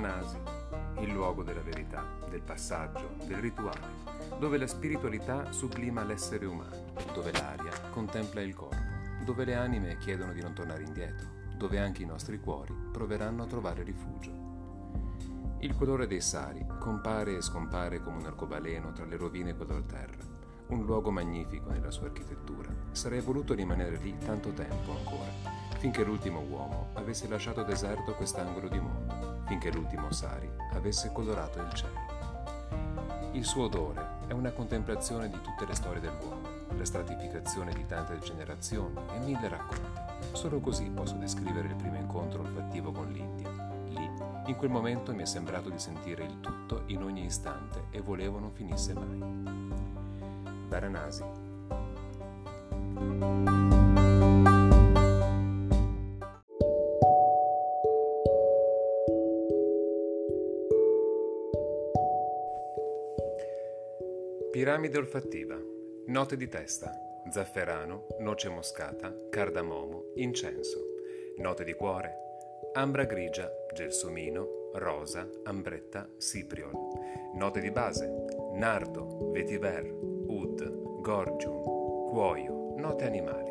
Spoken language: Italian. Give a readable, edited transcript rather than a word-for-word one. Varanasi, il luogo della verità, del passaggio, del rituale, dove la spiritualità sublima l'essere umano, dove l'aria contempla il corpo, dove le anime chiedono di non tornare indietro, dove anche i nostri cuori proveranno a trovare rifugio. Il colore dei sali compare e scompare come un arcobaleno tra le rovine color terra. Un luogo magnifico nella sua architettura. Sarei voluto rimanere lì tanto tempo ancora, finché l'ultimo uomo avesse lasciato deserto quest'angolo di mondo, finché l'ultimo sari avesse colorato il cielo. Il suo odore è una contemplazione di tutte le storie dell'uomo, la stratificazione di tante generazioni e mille racconti. Solo così posso descrivere il primo incontro olfattivo con l'India. Lì, in quel momento, mi è sembrato di sentire il tutto in ogni istante e volevo non finisse mai. Varanasi. Piramide olfattiva, note di testa, zafferano, noce moscata, cardamomo, incenso. Note di cuore, ambra grigia, gelsomino, rosa, ambretta, cipriol. Note di base, nardo, vetiver, gorgium, cuoio, note animali.